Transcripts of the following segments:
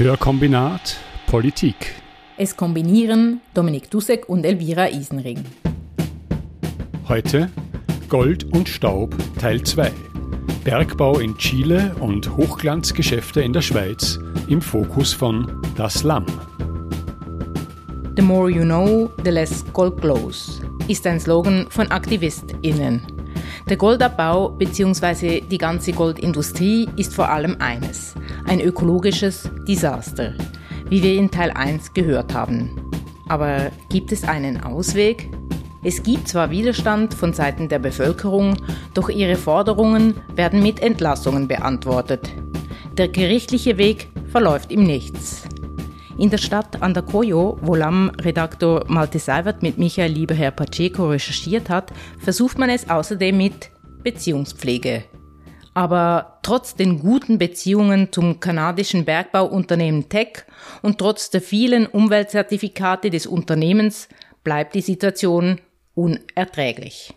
Hörkombinat Politik. Es kombinieren Dominik Dussek und Elvira Isenring. Heute Gold und Staub Teil 2. Bergbau in Chile und Hochglanzgeschäfte in der Schweiz im Fokus von Das Lamm. The more you know, the less gold glows, ist ein Slogan von AktivistInnen. Der Goldabbau bzw. die ganze Goldindustrie ist vor allem eines, ein ökologisches Desaster, wie wir in Teil 1 gehört haben. Aber gibt es einen Ausweg? Es gibt zwar Widerstand von Seiten der Bevölkerung, doch ihre Forderungen werden mit Entlassungen beantwortet. Der gerichtliche Weg verläuft im Nichts. In der Stadt Andacollo, wo Lamm-Redaktor Malte Seiwerth mit Michael Lieberherr Pacheco recherchiert hat, versucht man es außerdem mit Beziehungspflege. Aber trotz den guten Beziehungen zum kanadischen Bergbauunternehmen Teck und trotz der vielen Umweltzertifikate des Unternehmens bleibt die Situation unerträglich.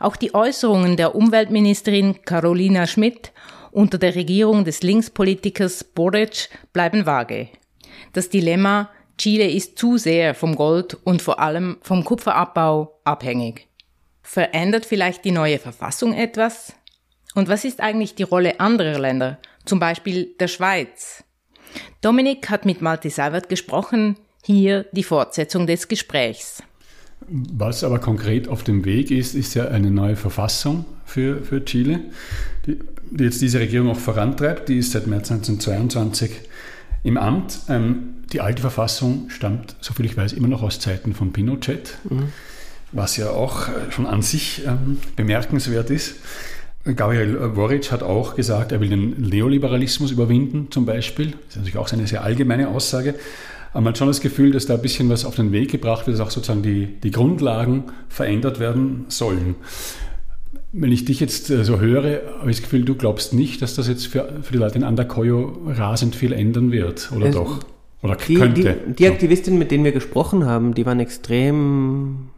Auch die Äußerungen der Umweltministerin Carolina Schmidt unter der Regierung des Linkspolitikers Boric bleiben vage. Das Dilemma, Chile ist zu sehr vom Gold und vor allem vom Kupferabbau abhängig. Verändert vielleicht die neue Verfassung etwas? Und was ist eigentlich die Rolle anderer Länder, zum Beispiel der Schweiz? Dominik hat mit Malte Seiwerth gesprochen, hier die Fortsetzung des Gesprächs. Was aber konkret auf dem Weg ist, ist ja eine neue Verfassung für Chile, die jetzt diese Regierung auch vorantreibt. Die ist seit März 1922 im Amt. Die alte Verfassung stammt, soviel ich weiß, immer noch aus Zeiten von Pinochet, was ja auch schon an sich bemerkenswert ist. Gabriel Boric hat auch gesagt, er will den Neoliberalismus überwinden, zum Beispiel. Das ist natürlich auch eine sehr allgemeine Aussage. Aber man hat schon das Gefühl, dass da ein bisschen was auf den Weg gebracht wird, dass auch sozusagen die Grundlagen verändert werden sollen. Wenn ich dich jetzt so höre, habe ich das Gefühl, du glaubst nicht, dass das jetzt für die Leute in Andacollo rasend viel ändern wird, oder also doch? Oder könnte? Die Aktivistinnen, mit denen wir gesprochen haben, die waren extrem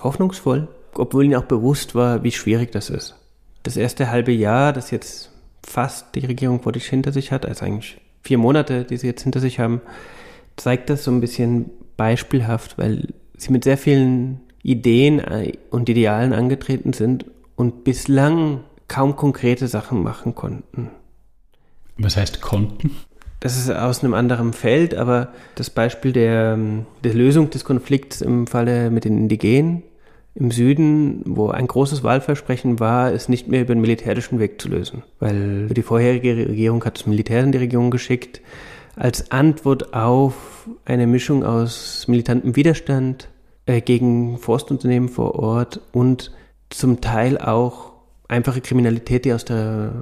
hoffnungsvoll, obwohl ihnen auch bewusst war, wie schwierig das ist. Das erste halbe Jahr, das jetzt fast die Regierung vor sich hinter sich hat, also eigentlich 4 Monate, die sie jetzt hinter sich haben, zeigt das so ein bisschen beispielhaft, weil sie mit sehr vielen Ideen und Idealen angetreten sind und bislang kaum konkrete Sachen machen konnten. Was heißt konnten? Das ist aus einem anderen Feld, aber das Beispiel der Lösung des Konflikts im Falle mit den Indigenen im Süden, wo ein großes Wahlversprechen war, ist nicht mehr über den militärischen Weg zu lösen. Weil die vorherige Regierung hat das Militär in die Region geschickt, als Antwort auf eine Mischung aus militantem Widerstand gegen Forstunternehmen vor Ort und zum Teil auch einfache Kriminalität, die aus der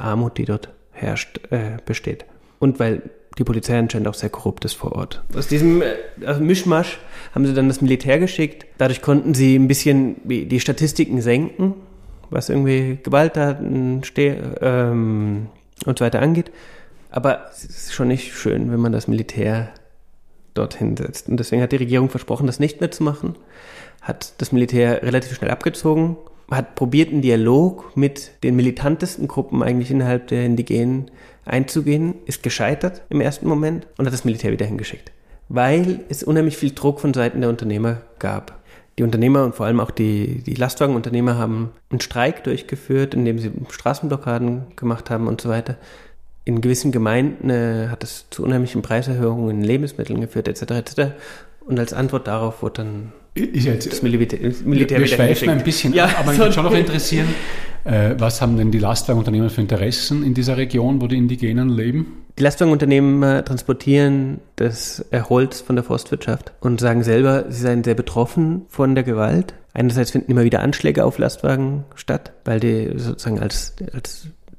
Armut, die dort herrscht, besteht. Und weil die Polizei anscheinend auch sehr korrupt ist vor Ort. Aus diesem Mischmasch haben sie dann das Militär geschickt. Dadurch konnten sie ein bisschen die Statistiken senken, was irgendwie Gewalttaten und so weiter angeht. Aber es ist schon nicht schön, wenn man das Militär dorthin setzt. Und deswegen hat die Regierung versprochen, das nicht mehr zu machen. Hat das Militär relativ schnell abgezogen, hat probiert, einen Dialog mit den militantesten Gruppen eigentlich innerhalb der Indigenen einzugehen, ist gescheitert im ersten Moment und hat das Militär wieder hingeschickt, weil es unheimlich viel Druck von Seiten der Unternehmer gab. Die Unternehmer und vor allem auch die Lastwagenunternehmer haben einen Streik durchgeführt, indem sie Straßenblockaden gemacht haben und so weiter. In gewissen Gemeinden hat es zu unheimlichen Preiserhöhungen in Lebensmitteln geführt, etc. etc. Und als Antwort darauf wurde dann das Militär wir schweifen ein bisschen, ja, aber mich würde schon noch interessieren, was haben denn die Lastwagenunternehmen für Interessen in dieser Region, wo die Indigenen leben? Die Lastwagenunternehmen transportieren das Holz von der Forstwirtschaft und sagen selber, sie seien sehr betroffen von der Gewalt. Einerseits finden immer wieder Anschläge auf Lastwagen statt, weil die sozusagen als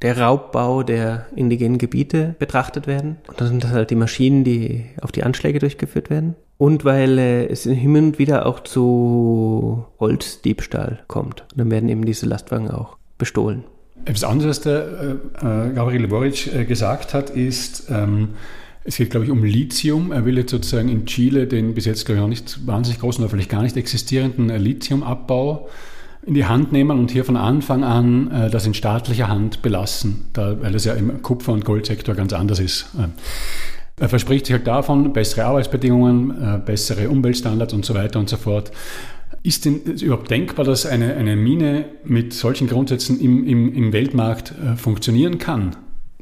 der Raubbau der indigenen Gebiete betrachtet werden. Und dann sind das halt die Maschinen, die auf die Anschläge durchgeführt werden. Und weil es hin und wieder auch zu Holzdiebstahl kommt. Und dann werden eben diese Lastwagen auch bestohlen. Etwas anderes, was der Gabriel Boric gesagt hat, ist, es geht, glaube ich, um Lithium. Er will jetzt sozusagen in Chile den bis jetzt, glaube ich, noch nicht wahnsinnig großen oder vielleicht gar nicht existierenden Lithiumabbau in die Hand nehmen und hier von Anfang an das in staatlicher Hand belassen, da, weil das ja im Kupfer- und Goldsektor ganz anders ist. Er verspricht sich halt davon bessere Arbeitsbedingungen, bessere Umweltstandards und so weiter und so fort. Ist denn überhaupt denkbar, dass eine Mine mit solchen Grundsätzen im Weltmarkt funktionieren kann?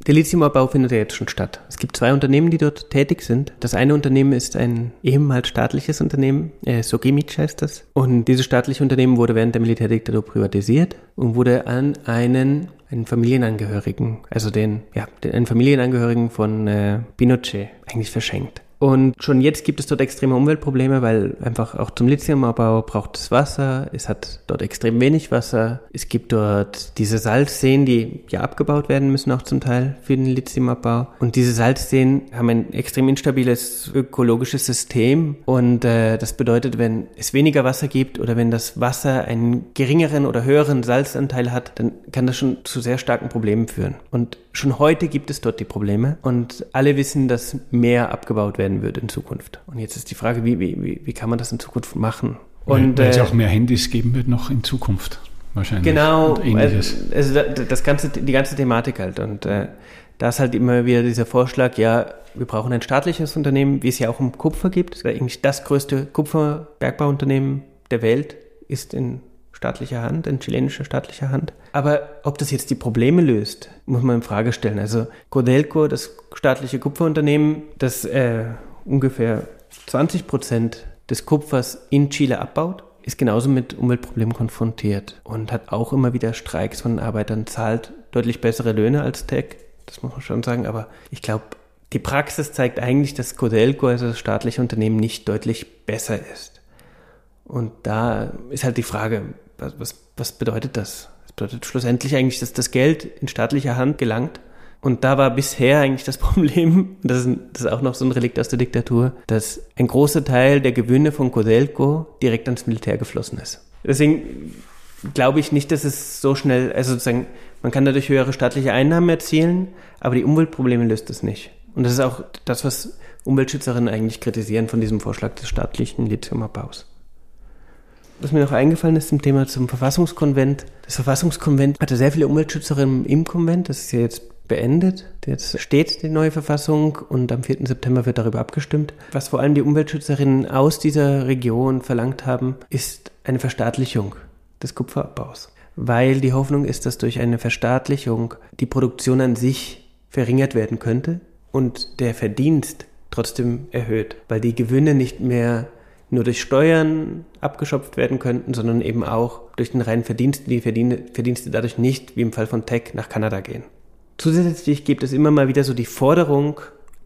Der Lithiumabbau findet ja jetzt schon statt. Es gibt 2 Unternehmen, die dort tätig sind. Das eine Unternehmen ist ein ehemals staatliches Unternehmen, Sogemic heißt das. Und dieses staatliche Unternehmen wurde während der Militärdiktatur privatisiert und wurde an einen Familienangehörigen, also einen Familienangehörigen von Pinochet eigentlich verschenkt. Und schon jetzt gibt es dort extreme Umweltprobleme, weil einfach auch zum Lithiumabbau braucht es Wasser. Es hat dort extrem wenig Wasser. Es gibt dort diese Salzseen, die ja abgebaut werden müssen, auch zum Teil für den Lithiumabbau. Und diese Salzseen haben ein extrem instabiles ökologisches System. Und das bedeutet, wenn es weniger Wasser gibt oder wenn das Wasser einen geringeren oder höheren Salzanteil hat, dann kann das schon zu sehr starken Problemen führen. Und schon heute gibt es dort die Probleme. Und alle wissen, dass mehr abgebaut werden wird in Zukunft. Und jetzt ist die Frage, wie kann man das in Zukunft machen? Und weil es auch mehr Handys geben wird noch in Zukunft wahrscheinlich. Genau, und Ähnliches. Also die ganze Thematik halt. Und da ist halt immer wieder dieser Vorschlag, ja, wir brauchen ein staatliches Unternehmen, wie es ja auch im Kupfer gibt. Das, eigentlich das größte Kupferbergbauunternehmen der Welt ist in staatlicher Hand, in chilenischer staatlicher Hand. Aber ob das jetzt die Probleme löst, muss man in Frage stellen. Also Codelco, das staatliche Kupferunternehmen, das ungefähr 20% des Kupfers in Chile abbaut, ist genauso mit Umweltproblemen konfrontiert und hat auch immer wieder Streiks von Arbeitern, zahlt deutlich bessere Löhne als Teck, das muss man schon sagen. Aber ich glaube, die Praxis zeigt eigentlich, dass Codelco, also das staatliche Unternehmen, nicht deutlich besser ist. Und da ist halt die Frage, was bedeutet das? Das bedeutet schlussendlich eigentlich, dass das Geld in staatlicher Hand gelangt. Und da war bisher eigentlich das Problem, das ist auch noch so ein Relikt aus der Diktatur, dass ein großer Teil der Gewinne von Codelco direkt ans Militär geflossen ist. Deswegen glaube ich nicht, dass es so schnell, also sozusagen, man kann dadurch höhere staatliche Einnahmen erzielen, aber die Umweltprobleme löst es nicht. Und das ist auch das, was Umweltschützerinnen eigentlich kritisieren von diesem Vorschlag des staatlichen Lithiumabbaus. Was mir noch eingefallen ist zum Verfassungskonvent. Das Verfassungskonvent hatte sehr viele Umweltschützerinnen im Konvent. Das ist ja jetzt beendet. Jetzt steht die neue Verfassung und am 4. September wird darüber abgestimmt. Was vor allem die Umweltschützerinnen aus dieser Region verlangt haben, ist eine Verstaatlichung des Kupferabbaus. Weil die Hoffnung ist, dass durch eine Verstaatlichung die Produktion an sich verringert werden könnte und der Verdienst trotzdem erhöht. Weil die Gewinne nicht mehr nur durch Steuern abgeschöpft werden könnten, sondern eben auch durch den reinen Verdienst, die Verdienste dadurch nicht, wie im Fall von Teck, nach Kanada gehen. Zusätzlich gibt es immer mal wieder so die Forderung,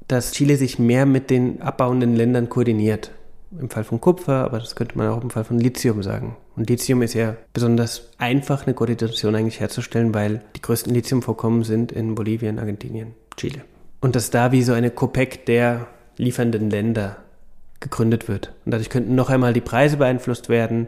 dass Chile sich mehr mit den abbauenden Ländern koordiniert. Im Fall von Kupfer, aber das könnte man auch im Fall von Lithium sagen. Und Lithium ist ja besonders einfach, eine Koordination eigentlich herzustellen, weil die größten Lithiumvorkommen sind in Bolivien, Argentinien, Chile. Und dass da wie so eine COPEC der liefernden Länder gegründet wird. Und dadurch könnten noch einmal die Preise beeinflusst werden,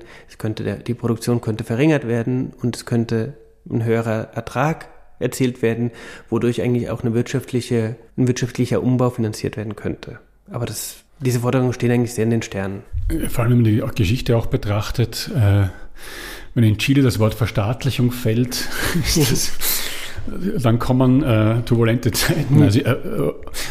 die Produktion könnte verringert werden und es könnte ein höherer Ertrag erzielt werden, wodurch eigentlich auch ein wirtschaftlicher Umbau finanziert werden könnte. Aber diese Forderungen stehen eigentlich sehr in den Sternen. Vor allem, wenn man die Geschichte auch betrachtet, wenn in Chile das Wort Verstaatlichung fällt, ist das... Dann kommen turbulente Zeiten. Also,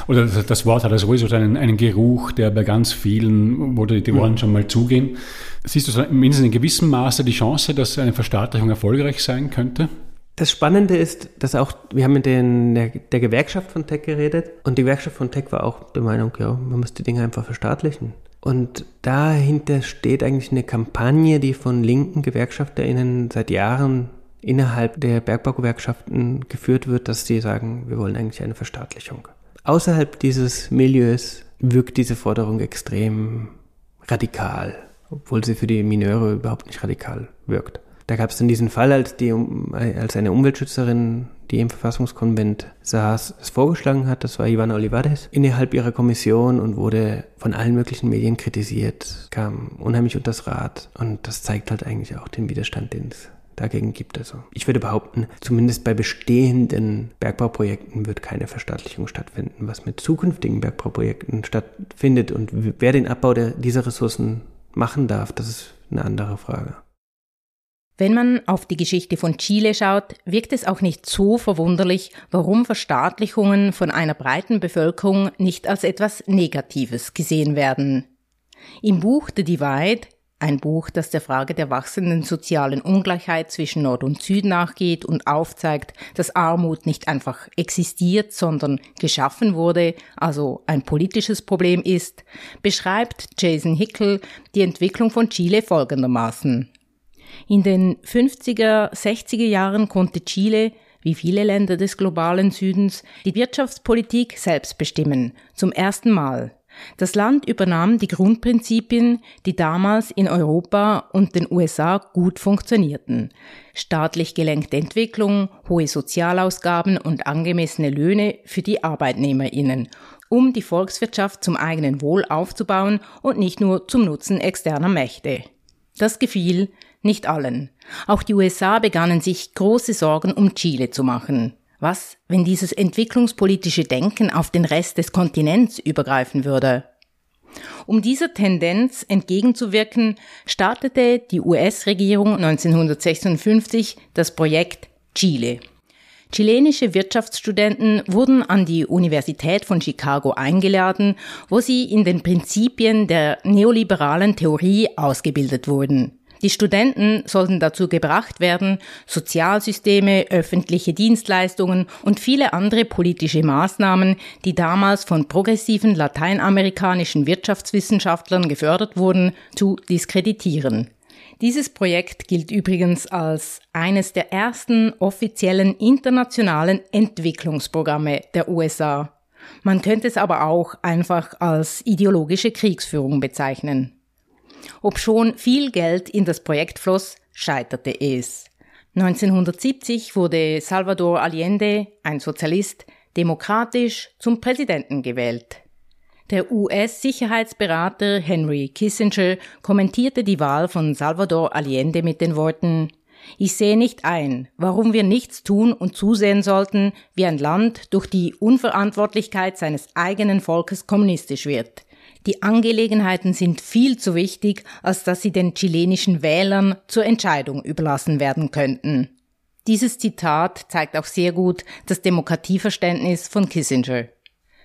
oder das Wort hat sowieso einen Geruch, der bei ganz vielen, wo die Ohren schon mal zugehen. Siehst du so mindestens in gewissem Maße die Chance, dass eine Verstaatlichung erfolgreich sein könnte? Das Spannende ist, dass auch, wir haben mit der Gewerkschaft von Teck geredet und die Gewerkschaft von Teck war auch der Meinung, ja, man muss die Dinge einfach verstaatlichen. Und dahinter steht eigentlich eine Kampagne, die von linken GewerkschafterInnen seit Jahren innerhalb der Bergbaugewerkschaften geführt wird, dass die sagen, wir wollen eigentlich eine Verstaatlichung. Außerhalb dieses Milieus wirkt diese Forderung extrem radikal, obwohl sie für die Mineure überhaupt nicht radikal wirkt. Da gab es dann diesen Fall, als eine Umweltschützerin, die im Verfassungskonvent saß, es vorgeschlagen hat, das war Ivana Olivares, innerhalb ihrer Kommission und wurde von allen möglichen Medien kritisiert, kam unheimlich unters Rad und das zeigt halt eigentlich auch den Widerstand, den es dagegen gibt. Also ich würde behaupten, zumindest bei bestehenden Bergbauprojekten wird keine Verstaatlichung stattfinden. Was mit zukünftigen Bergbauprojekten stattfindet und wer den Abbau dieser Ressourcen machen darf, das ist eine andere Frage. Wenn man auf die Geschichte von Chile schaut, wirkt es auch nicht so verwunderlich, warum Verstaatlichungen von einer breiten Bevölkerung nicht als etwas Negatives gesehen werden. Im Buch The Divide, ein Buch, das der Frage der wachsenden sozialen Ungleichheit zwischen Nord und Süd nachgeht und aufzeigt, dass Armut nicht einfach existiert, sondern geschaffen wurde, also ein politisches Problem ist, beschreibt Jason Hickel die Entwicklung von Chile folgendermaßen. In den 50er, 60er Jahren konnte Chile, wie viele Länder des globalen Südens, die Wirtschaftspolitik selbst bestimmen, zum ersten Mal. Das Land übernahm die Grundprinzipien, die damals in Europa und den USA gut funktionierten. Staatlich gelenkte Entwicklung, hohe Sozialausgaben und angemessene Löhne für die ArbeitnehmerInnen, um die Volkswirtschaft zum eigenen Wohl aufzubauen und nicht nur zum Nutzen externer Mächte. Das gefiel nicht allen. Auch die USA begannen sich große Sorgen um Chile zu machen. Was, wenn dieses entwicklungspolitische Denken auf den Rest des Kontinents übergreifen würde? Um dieser Tendenz entgegenzuwirken, startete die US-Regierung 1956 das Projekt Chile. Chilenische Wirtschaftsstudenten wurden an die Universität von Chicago eingeladen, wo sie in den Prinzipien der neoliberalen Theorie ausgebildet wurden. Die Studenten sollten dazu gebracht werden, Sozialsysteme, öffentliche Dienstleistungen und viele andere politische Maßnahmen, die damals von progressiven lateinamerikanischen Wirtschaftswissenschaftlern gefördert wurden, zu diskreditieren. Dieses Projekt gilt übrigens als eines der ersten offiziellen internationalen Entwicklungsprogramme der USA. Man könnte es aber auch einfach als ideologische Kriegsführung bezeichnen. Obschon viel Geld in das Projekt floss, scheiterte es. 1970 wurde Salvador Allende, ein Sozialist, demokratisch zum Präsidenten gewählt. Der US-Sicherheitsberater Henry Kissinger kommentierte die Wahl von Salvador Allende mit den Worten: „Ich sehe nicht ein, warum wir nichts tun und zusehen sollten, wie ein Land durch die Unverantwortlichkeit seines eigenen Volkes kommunistisch wird. Die Angelegenheiten sind viel zu wichtig, als dass sie den chilenischen Wählern zur Entscheidung überlassen werden könnten." Dieses Zitat zeigt auch sehr gut das Demokratieverständnis von Kissinger.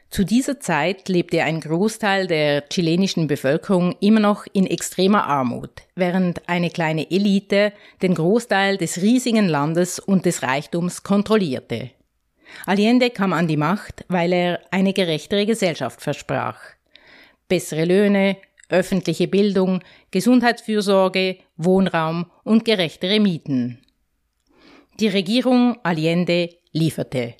Zu dieser Zeit lebte ein Großteil der chilenischen Bevölkerung immer noch in extremer Armut, während eine kleine Elite den Großteil des riesigen Landes und des Reichtums kontrollierte. Allende kam an die Macht, weil er eine gerechtere Gesellschaft versprach. Bessere Löhne, öffentliche Bildung, Gesundheitsfürsorge, Wohnraum und gerechtere Mieten. Die Regierung Allende lieferte.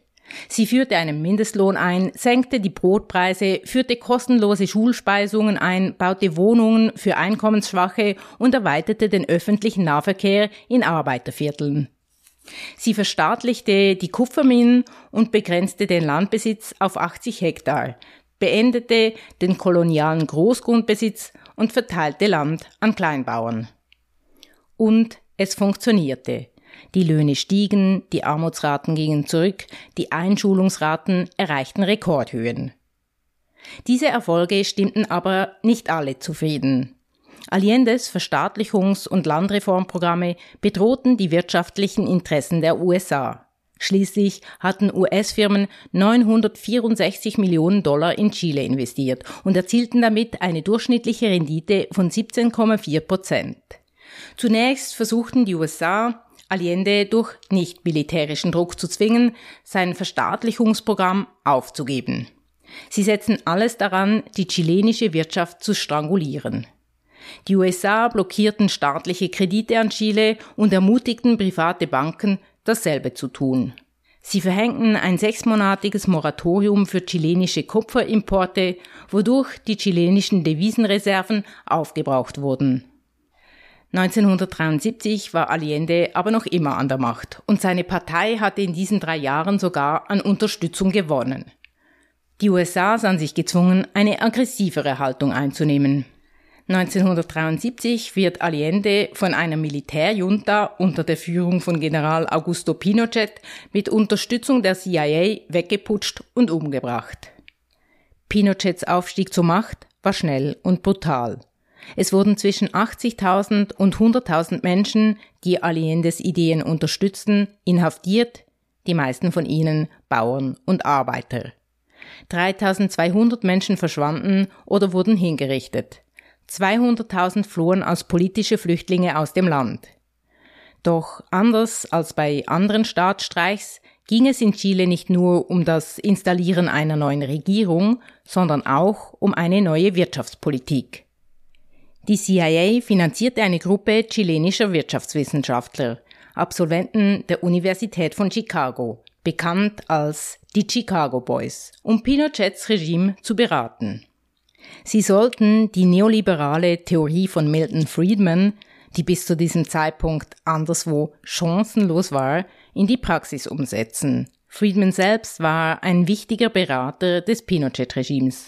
Sie führte einen Mindestlohn ein, senkte die Brotpreise, führte kostenlose Schulspeisungen ein, baute Wohnungen für Einkommensschwache und erweiterte den öffentlichen Nahverkehr in Arbeitervierteln. Sie verstaatlichte die Kupferminen und begrenzte den Landbesitz auf 80 Hektar. Beendete den kolonialen Großgrundbesitz und verteilte Land an Kleinbauern. Und es funktionierte. Die Löhne stiegen, die Armutsraten gingen zurück, die Einschulungsraten erreichten Rekordhöhen. Diese Erfolge stimmten aber nicht alle zufrieden. Allendes Verstaatlichungs- und Landreformprogramme bedrohten die wirtschaftlichen Interessen der USA. Schließlich hatten US-Firmen 964 Millionen Dollar in Chile investiert und erzielten damit eine durchschnittliche Rendite von 17,4%. Zunächst versuchten die USA, Allende durch nicht-militärischen Druck zu zwingen, sein Verstaatlichungsprogramm aufzugeben. Sie setzten alles daran, die chilenische Wirtschaft zu strangulieren. Die USA blockierten staatliche Kredite an Chile und ermutigten private Banken, dasselbe zu tun. Sie verhängten ein 6-monatiges Moratorium für chilenische Kupferimporte, wodurch die chilenischen Devisenreserven aufgebraucht wurden. 1973 war Allende aber noch immer an der Macht und seine Partei hatte in diesen 3 Jahren sogar an Unterstützung gewonnen. Die USA sahen sich gezwungen, eine aggressivere Haltung einzunehmen. 1973 wird Allende von einer Militärjunta unter der Führung von General Augusto Pinochet mit Unterstützung der CIA weggeputscht und umgebracht. Pinochets Aufstieg zur Macht war schnell und brutal. Es wurden zwischen 80.000 und 100.000 Menschen, die Allendes Ideen unterstützten, inhaftiert, die meisten von ihnen Bauern und Arbeiter. 3.200 Menschen verschwanden oder wurden hingerichtet. 200.000 flohen als politische Flüchtlinge aus dem Land. Doch anders als bei anderen Staatsstreichs ging es in Chile nicht nur um das Installieren einer neuen Regierung, sondern auch um eine neue Wirtschaftspolitik. Die CIA finanzierte eine Gruppe chilenischer Wirtschaftswissenschaftler, Absolventen der Universität von Chicago, bekannt als die Chicago Boys, um Pinochets Regime zu beraten. Sie sollten die neoliberale Theorie von Milton Friedman, die bis zu diesem Zeitpunkt anderswo chancenlos war, in die Praxis umsetzen. Friedman selbst war ein wichtiger Berater des Pinochet-Regimes.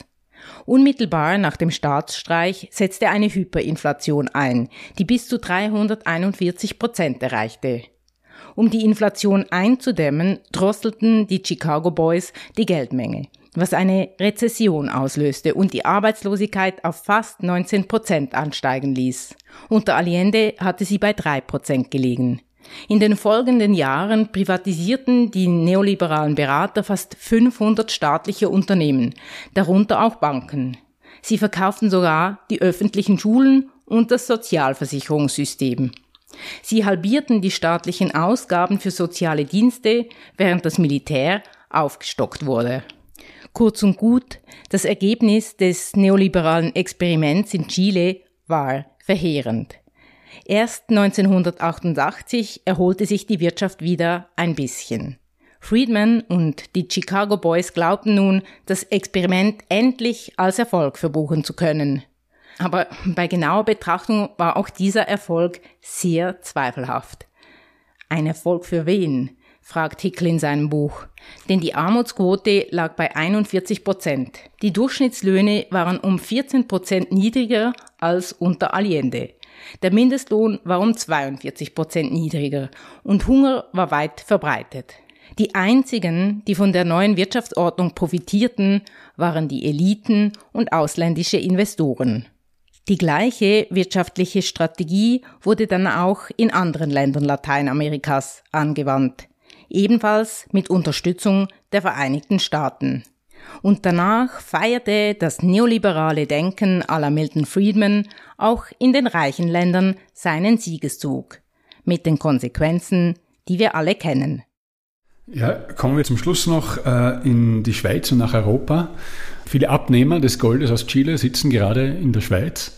Unmittelbar nach dem Staatsstreich setzte eine Hyperinflation ein, die bis zu 341% erreichte. Um die Inflation einzudämmen, drosselten die Chicago Boys die Geldmenge, was eine Rezession auslöste und die Arbeitslosigkeit auf fast 19% ansteigen ließ. Unter Allende hatte sie bei 3% gelegen. In den folgenden Jahren privatisierten die neoliberalen Berater fast 500 staatliche Unternehmen, darunter auch Banken. Sie verkauften sogar die öffentlichen Schulen und das Sozialversicherungssystem. Sie halbierten die staatlichen Ausgaben für soziale Dienste, während das Militär aufgestockt wurde. Kurz und gut, das Ergebnis des neoliberalen Experiments in Chile war verheerend. Erst 1988 erholte sich die Wirtschaft wieder ein bisschen. Friedman und die Chicago Boys glaubten nun, das Experiment endlich als Erfolg verbuchen zu können. Aber bei genauer Betrachtung war auch dieser Erfolg sehr zweifelhaft. Ein Erfolg für wen? Fragt Hickel in seinem Buch. Denn die Armutsquote lag bei 41%. Die Durchschnittslöhne waren um 14% niedriger als unter Allende. Der Mindestlohn war um 42% niedriger und Hunger war weit verbreitet. Die einzigen, die von der neuen Wirtschaftsordnung profitierten, waren die Eliten und ausländische Investoren. Die gleiche wirtschaftliche Strategie wurde dann auch in anderen Ländern Lateinamerikas angewandt, ebenfalls mit Unterstützung der Vereinigten Staaten. Und danach feierte das neoliberale Denken à la Milton Friedman auch in den reichen Ländern seinen Siegeszug, mit den Konsequenzen, die wir alle kennen. Ja, kommen wir zum Schluss noch in die Schweiz und nach Europa. Viele Abnehmer des Goldes aus Chile sitzen gerade in der Schweiz.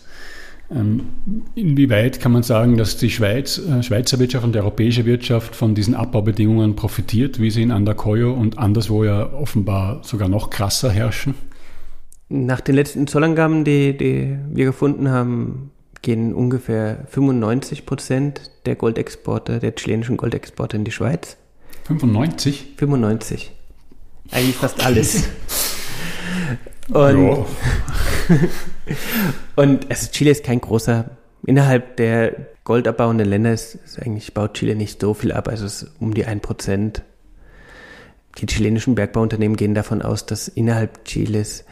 Inwieweit kann man sagen, dass die Schweizer Wirtschaft und die europäische Wirtschaft von diesen Abbaubedingungen profitiert, wie sie in Andacollo und anderswo ja offenbar sogar noch krasser herrschen? Nach den letzten Zollangaben, die wir gefunden haben, gehen ungefähr 95% der Goldexporte, der chilenischen Goldexporte in die Schweiz. 95? 95. Eigentlich fast alles. Und, also Chile ist kein großer, innerhalb der goldabbauenden Länder ist eigentlich, baut Chile nicht so viel ab, also es ist um die 1%. Die chilenischen Bergbauunternehmen gehen davon aus, dass innerhalb Chiles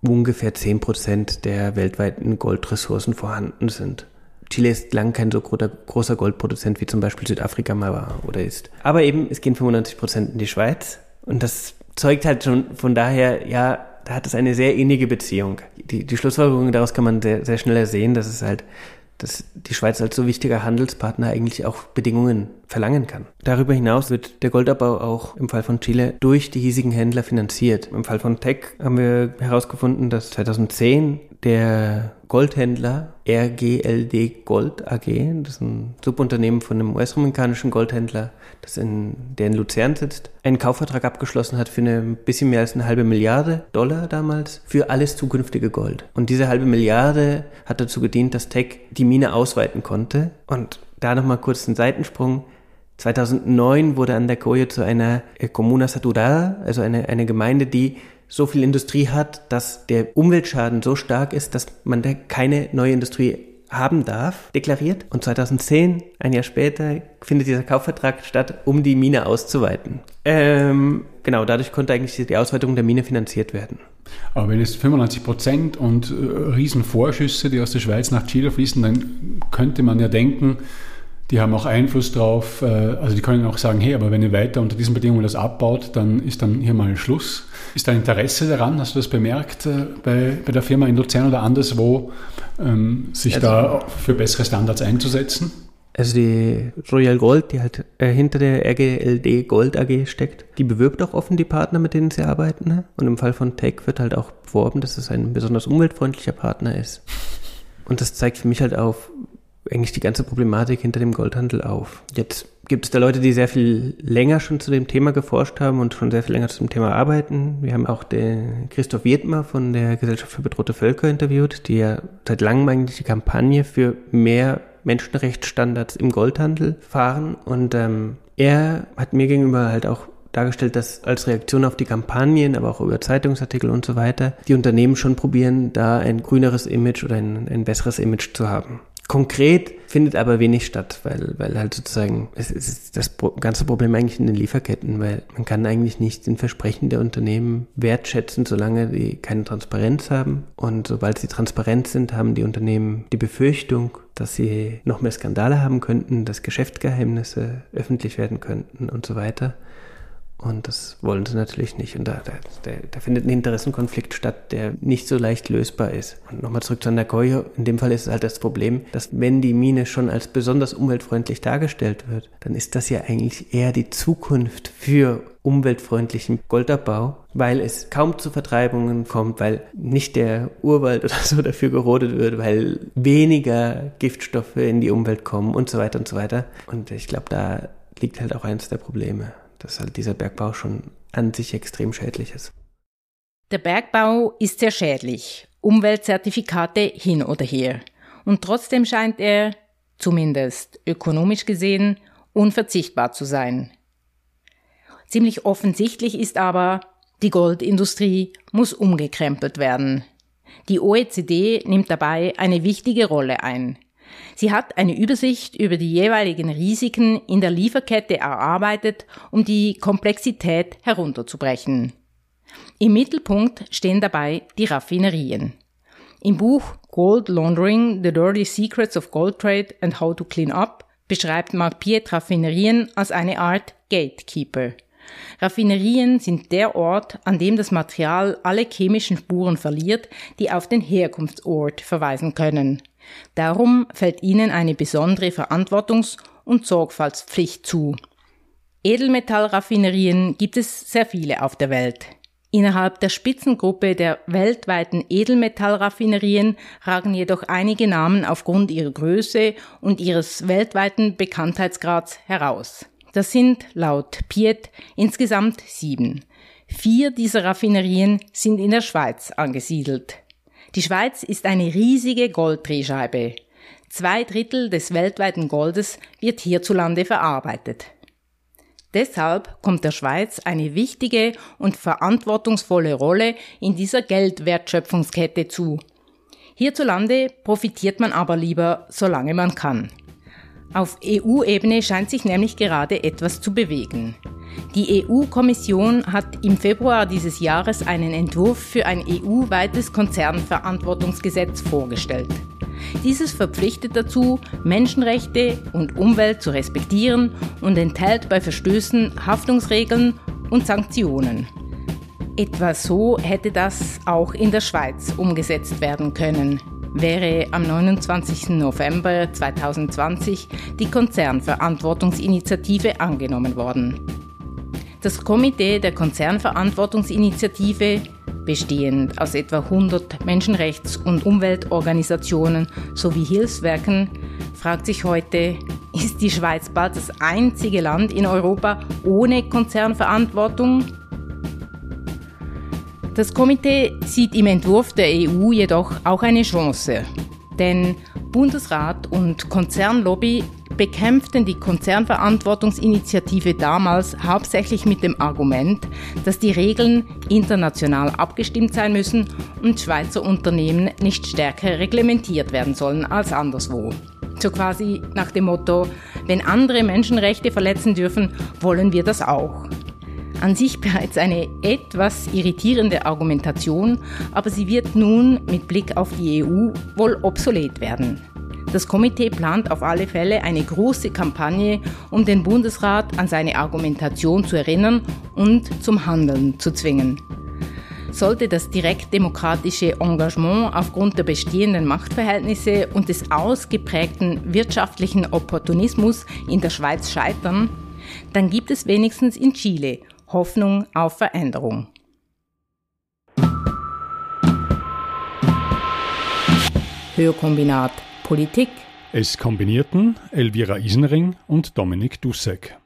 ungefähr 10% der weltweiten Goldressourcen vorhanden sind. Chile ist lang kein so großer Goldproduzent wie zum Beispiel Südafrika mal war oder ist. Aber eben, es gehen 95% in die Schweiz und das zeugt halt schon von daher, ja, da hat es eine sehr innige Beziehung. Die Schlussfolgerung daraus kann man sehr, sehr schnell sehen, dass die Schweiz als so wichtiger Handelspartner eigentlich auch Bedingungen verlangen kann. Darüber hinaus wird der Goldabbau auch im Fall von Chile durch die hiesigen Händler finanziert. Im Fall von Teck haben wir herausgefunden, dass 2010 der Goldhändler RGLD Gold AG, das ist ein Subunternehmen von einem US-amerikanischen Goldhändler, der in Luzern sitzt, einen Kaufvertrag abgeschlossen hat für ein bisschen mehr als eine halbe Milliarde Dollar damals für alles zukünftige Gold. Und diese halbe Milliarde hat dazu gedient, dass Teck die Mine ausweiten konnte. Und da nochmal kurz einen Seitensprung. 2009 wurde Andacollo zu einer Comuna Saturada, also eine Gemeinde, die so viel Industrie hat, dass der Umweltschaden so stark ist, dass man da keine neue Industrie haben darf, deklariert. Und 2010, ein Jahr später, findet dieser Kaufvertrag statt, um die Mine auszuweiten. Dadurch konnte eigentlich die Ausweitung der Mine finanziert werden. Aber wenn es 95% und Riesenvorschüsse, die aus der Schweiz nach Chile fließen, dann könnte man ja denken, die haben auch Einfluss drauf. Also die können auch sagen, hey, aber wenn ihr weiter unter diesen Bedingungen das abbaut, dann ist dann hier mal Schluss. Ist da Interesse daran? Hast du das bemerkt bei der Firma in Luzern oder anderswo, sich da für bessere Standards einzusetzen? Also die Royal Gold, die halt hinter der RGLD Gold AG steckt, die bewirbt auch offen die Partner, mit denen sie arbeiten. Ne? Und im Fall von Teck wird halt auch beworben, dass es ein besonders umweltfreundlicher Partner ist. Und das zeigt für mich halt auf eigentlich die ganze Problematik hinter dem Goldhandel auf. Jetzt gibt es da Leute, die sehr viel länger schon zu dem Thema geforscht haben und schon sehr viel länger zu dem Thema arbeiten. Wir haben auch den Christoph Wiedmer von der Gesellschaft für bedrohte Völker interviewt, die ja seit langem eigentlich die Kampagne für mehr Menschenrechtsstandards im Goldhandel fahren, und er hat mir gegenüber halt auch dargestellt, dass als Reaktion auf die Kampagnen, aber auch über Zeitungsartikel und so weiter, die Unternehmen schon probieren, da ein grüneres Image oder ein besseres Image zu haben. Konkret findet aber wenig statt, weil halt sozusagen es ist das ganze Problem eigentlich in den Lieferketten, weil man kann eigentlich nicht den Versprechen der Unternehmen wertschätzen, solange die keine Transparenz haben. Und sobald sie transparent sind, haben die Unternehmen die Befürchtung, dass sie noch mehr Skandale haben könnten, dass Geschäftsgeheimnisse öffentlich werden könnten und so weiter. Und das wollen sie natürlich nicht. Und da findet ein Interessenkonflikt statt, der nicht so leicht lösbar ist. Und nochmal zurück zu Andacollo. In dem Fall ist es halt das Problem, dass wenn die Mine schon als besonders umweltfreundlich dargestellt wird, dann ist das ja eigentlich eher die Zukunft für umweltfreundlichen Goldabbau, weil es kaum zu Vertreibungen kommt, weil nicht der Urwald oder so dafür gerodet wird, weil weniger Giftstoffe in die Umwelt kommen und so weiter und so weiter. Und ich glaube, da liegt halt auch eines der Probleme, dass halt dieser Bergbau schon an sich extrem schädlich ist. Der Bergbau ist sehr schädlich, Umweltzertifikate hin oder her. Und trotzdem scheint er, zumindest ökonomisch gesehen, unverzichtbar zu sein. Ziemlich offensichtlich ist aber, die Goldindustrie muss umgekrempelt werden. Die OECD nimmt dabei eine wichtige Rolle ein. Sie hat eine Übersicht über die jeweiligen Risiken in der Lieferkette erarbeitet, um die Komplexität herunterzubrechen. Im Mittelpunkt stehen dabei die Raffinerien. Im Buch Gold Laundering – The Dirty Secrets of Gold Trade and How to Clean Up beschreibt Mark Pieth Raffinerien als eine Art Gatekeeper. Raffinerien sind der Ort, an dem das Material alle chemischen Spuren verliert, die auf den Herkunftsort verweisen können. Darum fällt ihnen eine besondere Verantwortungs- und Sorgfaltspflicht zu. Edelmetallraffinerien gibt es sehr viele auf der Welt. Innerhalb der Spitzengruppe der weltweiten Edelmetallraffinerien ragen jedoch einige Namen aufgrund ihrer Größe und ihres weltweiten Bekanntheitsgrads heraus. Das sind laut Pieth insgesamt 7. 4 dieser Raffinerien sind in der Schweiz angesiedelt. Die Schweiz ist eine riesige Golddrehscheibe. 2/3 des weltweiten Goldes wird hierzulande verarbeitet. Deshalb kommt der Schweiz eine wichtige und verantwortungsvolle Rolle in dieser Geldwertschöpfungskette zu. Hierzulande profitiert man aber lieber, solange man kann. Auf EU-Ebene scheint sich nämlich gerade etwas zu bewegen. Die EU-Kommission hat im Februar dieses Jahres einen Entwurf für ein EU-weites Konzernverantwortungsgesetz vorgestellt. Dieses verpflichtet dazu, Menschenrechte und Umwelt zu respektieren und enthält bei Verstößen Haftungsregeln und Sanktionen. Etwa so hätte das auch in der Schweiz umgesetzt werden können, wäre am 29. November 2020 die Konzernverantwortungsinitiative angenommen worden. Das Komitee der Konzernverantwortungsinitiative, bestehend aus etwa 100 Menschenrechts- und Umweltorganisationen sowie Hilfswerken, fragt sich heute, ist die Schweiz bald das einzige Land in Europa ohne Konzernverantwortung? Das Komitee sieht im Entwurf der EU jedoch auch eine Chance, denn Bundesrat und Konzernlobby bekämpften die Konzernverantwortungsinitiative damals hauptsächlich mit dem Argument, dass die Regeln international abgestimmt sein müssen und Schweizer Unternehmen nicht stärker reglementiert werden sollen als anderswo. So quasi nach dem Motto, wenn andere Menschenrechte verletzen dürfen, wollen wir das auch. An sich bereits eine etwas irritierende Argumentation, aber sie wird nun mit Blick auf die EU wohl obsolet werden. Das Komitee plant auf alle Fälle eine große Kampagne, um den Bundesrat an seine Argumentation zu erinnern und zum Handeln zu zwingen. Sollte das direktdemokratische Engagement aufgrund der bestehenden Machtverhältnisse und des ausgeprägten wirtschaftlichen Opportunismus in der Schweiz scheitern, dann gibt es wenigstens in Chile Hoffnung auf Veränderung. Hörkombinat Politik. Es kombinierten Elvira Isenring und Dominik Dussek.